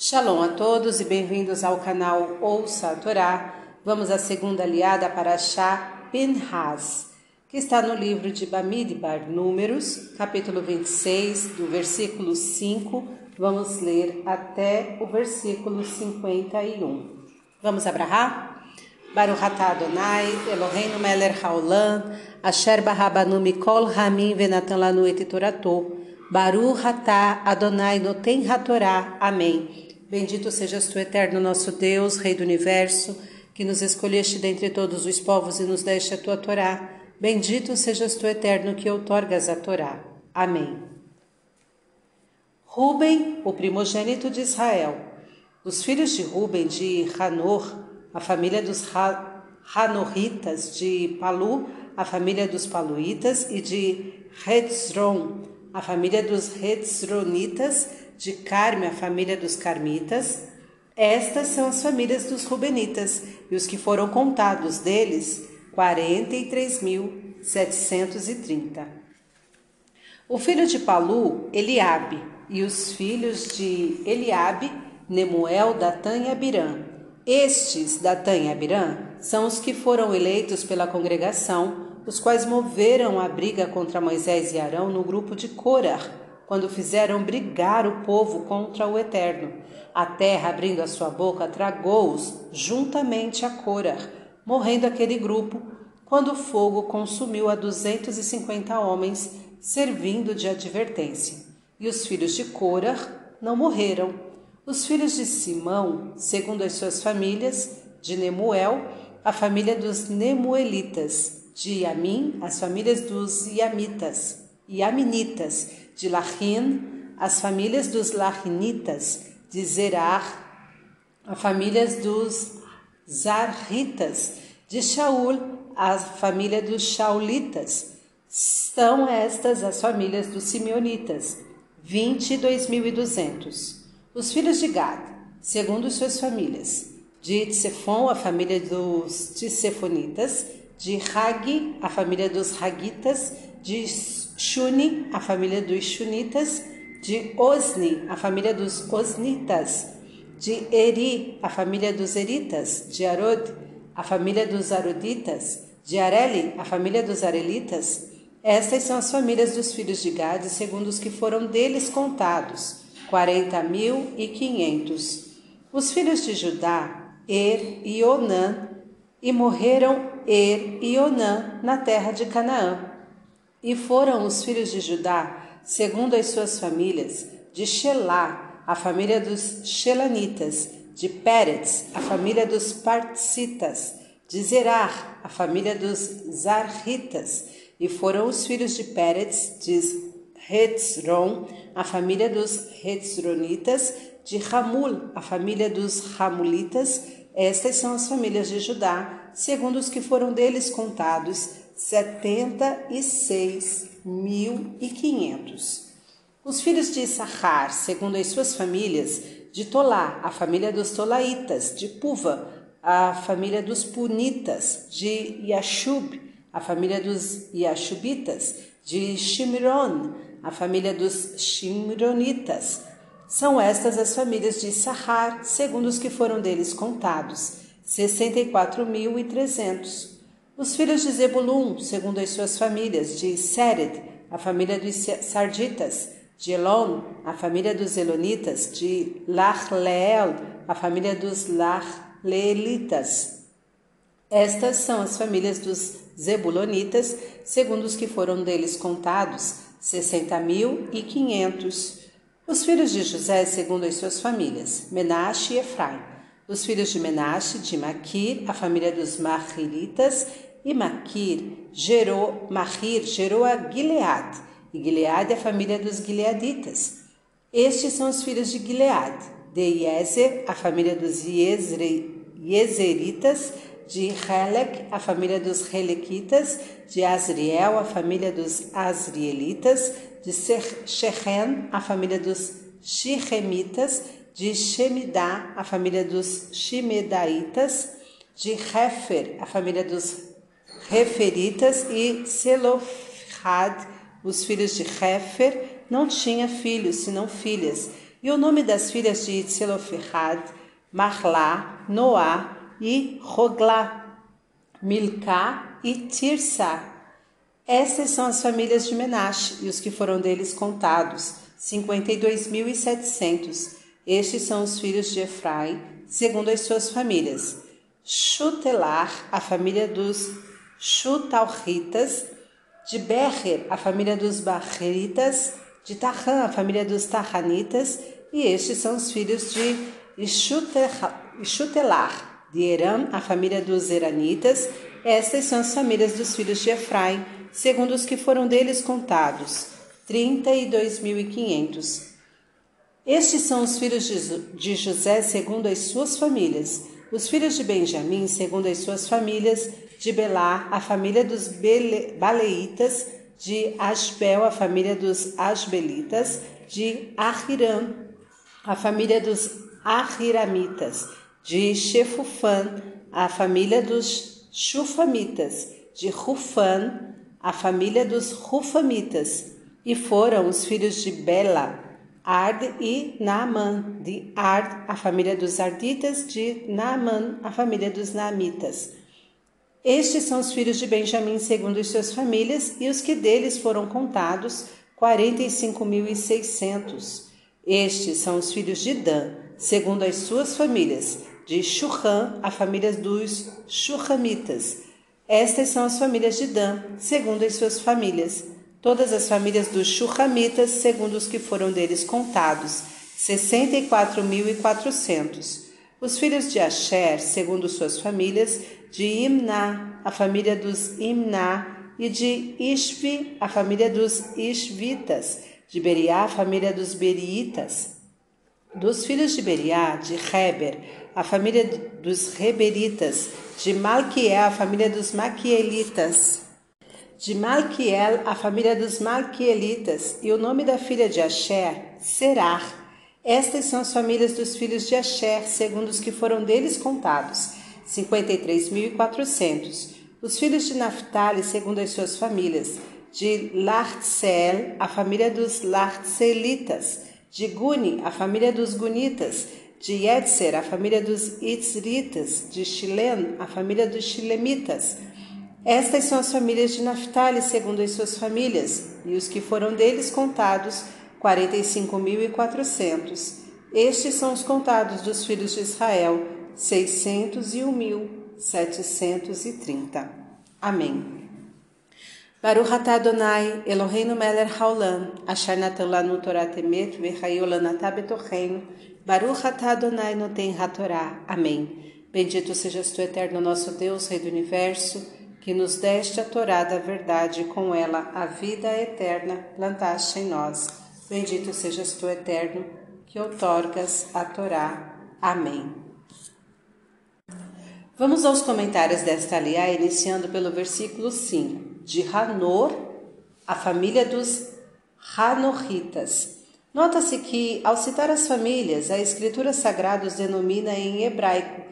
Shalom a todos e bem-vindos ao canal Ouça a Torá. Vamos à segunda aliada para Parashá Pinechás, que está no livro de Bamidbar, Números, capítulo 26, do versículo 5. Vamos ler até o versículo 51. Vamos abrahar? Baruchatá Adonai, Eloheinu melech haolam, asher barabanu mikol hamim venatan lanu et toratô. Baruchatá Adonai noten hatorá. Amém. Bendito sejas tu, eterno nosso Deus, Rei do Universo, que nos escolheste dentre todos os povos e nos deste a tua Torá. Bendito sejas tu, eterno, que outorgas a Torá. Amém. Ruben, o primogênito de Israel. Dos filhos de Ruben, de Hanor, a família dos Hanoritas, de Palu, a família dos Paluitas, e de Hetzron, a família dos Hetzronitas, de Carme, a família dos Carmitas. Estas são as famílias dos Rubenitas, e os que foram contados deles, 43.730. O filho de Palu, Eliabe, e os filhos de Eliabe, Nemuel, Datã e Abirã. Estes, Datã e Abirã, são os que foram eleitos pela congregação, os quais moveram a briga contra Moisés e Arão no grupo de Corá, quando fizeram brigar o povo contra o Eterno. A terra, abrindo a sua boca, tragou-os juntamente a Corá, morrendo aquele grupo, quando o fogo consumiu a 250 homens, servindo de advertência. E os filhos de Corá não morreram. Os filhos de Simão, segundo as suas famílias, de Nemuel, a família dos Nemuelitas, de Yamim, as famílias dos Yamitas, e Aminitas, de Lachim, as famílias dos Lachinitas, de Zerar, as famílias dos Zarritas, de Shaul, a família dos Shaulitas. São estas as famílias dos Simeonitas, 22.200. Os filhos de Gad, segundo suas famílias, de Tsefon, a família dos Tsefonitas, de Hagi, a família dos Hagitas, de Shuni, a família dos Shunitas, de Osni, a família dos Osnitas, de Eri, a família dos Eritas, de Arod, a família dos Aroditas, de Areli, a família dos Arelitas. Estas são as famílias dos filhos de Gad, segundo os que foram deles contados, 40.500. Os filhos de Judá, Er e Onã, e morreram Er e Onã na terra de Canaã. E foram os filhos de Judá, segundo as suas famílias, de Shelá, a família dos Shelanitas, de Pérez, a família dos Partzitas, de Zerar, a família dos Zarritas. E foram os filhos de Pérez, de Hetzron, a família dos Hetzronitas, de Ramul, a família dos Ramulitas. Estas são as famílias de Judá, segundo os que foram deles contados, 76.500. Os filhos de Issachar, segundo as suas famílias, de Tolá, a família dos Tolaitas, de Puva, a família dos Punitas, de Yashub, a família dos Yashubitas, de Shimron, a família dos Shimronitas. São estas as famílias de Issachar, segundo os que foram deles contados, 64.300. Os filhos de Zebulun, segundo as suas famílias, de Sered, a família dos Sarditas, de Elon, a família dos Elonitas, de Lachleel, a família dos Lachleelitas. Estas são as famílias dos Zebulonitas, segundo os que foram deles contados, 60.500. Os filhos de José, segundo as suas famílias, Menashe e Efraim. Os filhos de Menashe, de Maquir, a família dos Mahiritas. E Maquir gerou, Mahir gerou a Gilead, e Gilead é a família dos Gileaditas. Estes são os filhos de Gilead, de Iezer, a família dos Iezeritas, de Helek, a família dos Helekitas, de Asriel, a família dos Asrielitas, de Shechem, a família dos Shechemitas, de Shemidá, a família dos Shimedaitas, de Hefer, a família dos Referitas, e Tselofad. Os filhos de Hefer não tinham filhos, senão filhas, E o nome das filhas de Tselofad, Marlá, Noá e Roglá, Milcá e Tirsá. Essas são as famílias de Menashe e os que foram deles contados, 52.700. Estes são os filhos de Efraim, segundo as suas famílias. Shutelar, a família dos Shutalritas. De Berrer, a família dos Barritas. De Tarran, a família dos Tarranitas. E estes são os filhos de Shutelar. De Eram, a família dos Eranitas. Estas são as famílias dos filhos de Efraim, segundo os que foram deles contados, 32.500. Estes são os filhos de José, segundo as suas famílias. Os filhos de Benjamim, segundo as suas famílias. De Belá, a família dos Baleitas. De Asbel, a família dos Asbelitas. De Ahiram, a família dos Ahiramitas. De Shefufã, a família dos Shufamitas. De Rufã, a família dos Rufamitas. E foram os filhos de Bela, Ard e Naamã. De Ard, a família dos Zarritas. De Naamã, a família dos Naamitas. Estes são os filhos de Benjamim segundo as suas famílias, e os que deles foram contados, 45.600. Estes são os filhos de Dan, segundo as suas famílias. De Shurram, a família dos Shurramitas. Estas são as famílias de Dan, segundo as suas famílias. Todas as famílias dos Shurramitas, segundo os que foram deles contados, 64.400. Os filhos de Asher, segundo suas famílias, de Imná, a família dos Imná, e de Isvi, a família dos Isvitas, de Beriá, a família dos Beriitas. Dos filhos de Beriá, de Reber, a família dos Reberitas. De Malquiel, a família dos Maquielitas. De Malquiel, a família dos Malquielitas. E o nome da filha de Asher, Serar. Estas são as famílias dos filhos de Asher, segundo os que foram deles contados, 53.400. Os filhos de Naphtali, segundo as suas famílias. De Lartsel, a família dos Lartselitas. De Guni, a família dos Gunitas. De Yetzer, a família dos Itzritas. De Shilem, a família dos Shilemitas. Estas são as famílias de Naphtali, segundo as suas famílias, e os que foram deles contados, 45.400. Estes são os contados dos filhos de Israel, 601.730. Amém. Baruchatá Adonai, Eloheinu Meler Haolam, Asher Natan Lanu Torá Temet, V'chayu Lanatá Betocheinu, Baruchatá Adonai Noten HaTorá. Amém. Bendito sejas tu, eterno nosso Deus, Rei do Universo, que nos deste a Torá da verdade, e com ela a vida eterna plantaste em nós. Bendito sejas tu, eterno, que outorgas a Torá. Amém. Vamos aos comentários desta aliá, iniciando pelo versículo 5. De Hanor, a família dos Hanoritas. Nota-se que, ao citar as famílias, a Escritura Sagrada os denomina em hebraico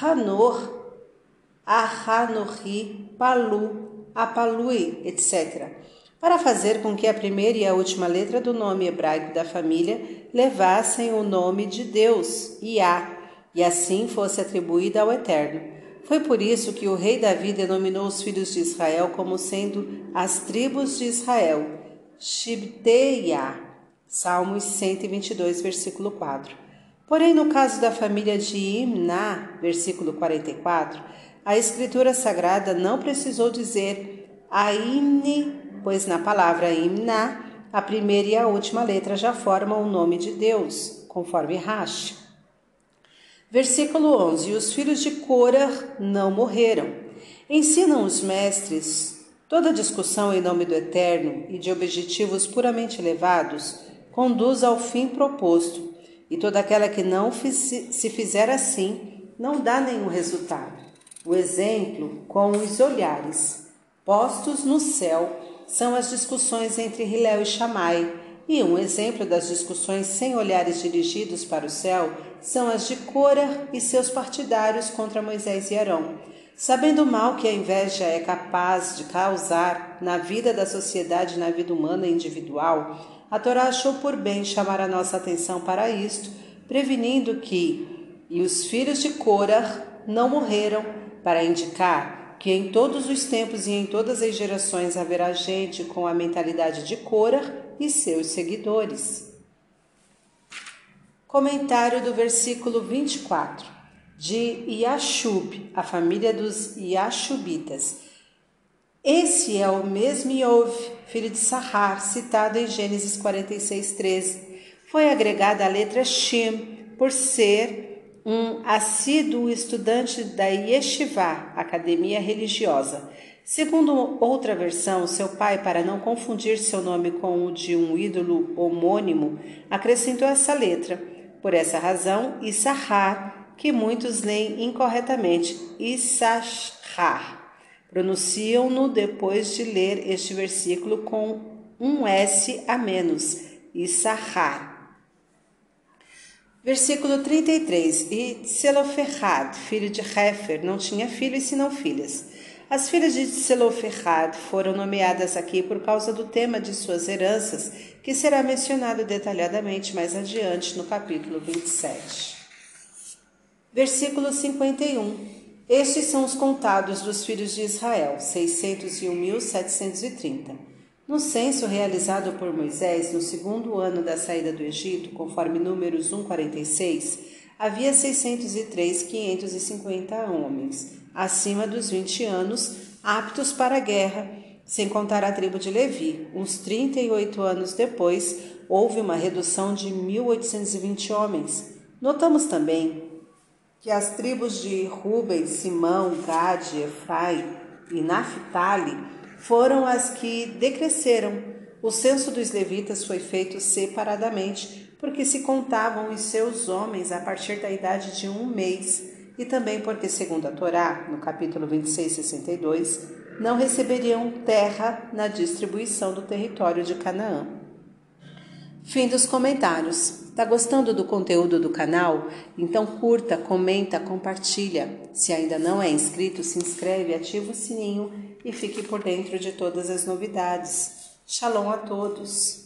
Hanor, a Hanori, Palu, a Palui, etc., para fazer com que a primeira e a última letra do nome hebraico da família levassem o nome de Deus, Iá, e assim fosse atribuída ao Eterno. Foi por isso que o rei Davi denominou os filhos de Israel como sendo as tribos de Israel, Shibteiá, Salmos 122, versículo 4. Porém, no caso da família de Imná, versículo 44, a Escritura Sagrada não precisou dizer a Imni, pois na palavra Imná, a primeira e a última letra já formam o nome de Deus, conforme Rashi. Versículo 11. E os filhos de Corá não morreram. Ensinam os mestres toda discussão em nome do Eterno e de objetivos puramente elevados conduz ao fim proposto, e toda aquela que não se fizer assim não dá nenhum resultado. O exemplo com os olhares postos no céu são as discussões entre Hilel e Shammai, e um exemplo das discussões sem olhares dirigidos para o céu são as de Corá e seus partidários contra Moisés e Arão. Sabendo o mal que a inveja é capaz de causar na vida da sociedade e na vida humana individual, a Torá achou por bem chamar a nossa atenção para isto, prevenindo que e os filhos de Corá não morreram, para indicar que em todos os tempos e em todas as gerações haverá gente com a mentalidade de Corá e seus seguidores. Comentário do versículo 24 de Yashub, a família dos Yashubitas. Esse é o mesmo Iov, filho de Sarrar, citado em Gênesis 46:13. Foi agregada a letra Shem por ser um assíduo estudante da Yeshivá, academia religiosa. Segundo outra versão, seu pai, para não confundir seu nome com o de um ídolo homônimo, acrescentou essa letra. Por essa razão, Issachar, que muitos leem incorretamente Issachar, pronunciam-no depois de ler este versículo com um S a menos, Issachar. Versículo 33, e Tselofad, filho de Hefer, não tinha filhos senão filhas. As filhas de Tselofad foram nomeadas aqui por causa do tema de suas heranças, que será mencionado detalhadamente mais adiante no capítulo 27. Versículo 51. Estes são os contados dos filhos de Israel, 601.730. No censo realizado por Moisés no segundo ano da saída do Egito, conforme Números 1:46, havia 603.550 homens, acima dos 20 anos, aptos para a guerra, sem contar a tribo de Levi. Uns 38 anos depois, houve uma redução de 1.820 homens. Notamos também que as tribos de Ruben, Simão, Gad, Efraim e Naftali foram as que decresceram. O censo dos levitas foi feito separadamente, porque se contavam os seus homens a partir da idade de um mês, e também porque, segundo a Torá, no capítulo 26:62, não receberiam terra na distribuição do território de Canaã. Fim dos comentários. Está gostando do conteúdo do canal? Então curta, comenta, compartilha. Se ainda não é inscrito, se inscreve, ativa o sininho e fique por dentro de todas as novidades. Shalom a todos!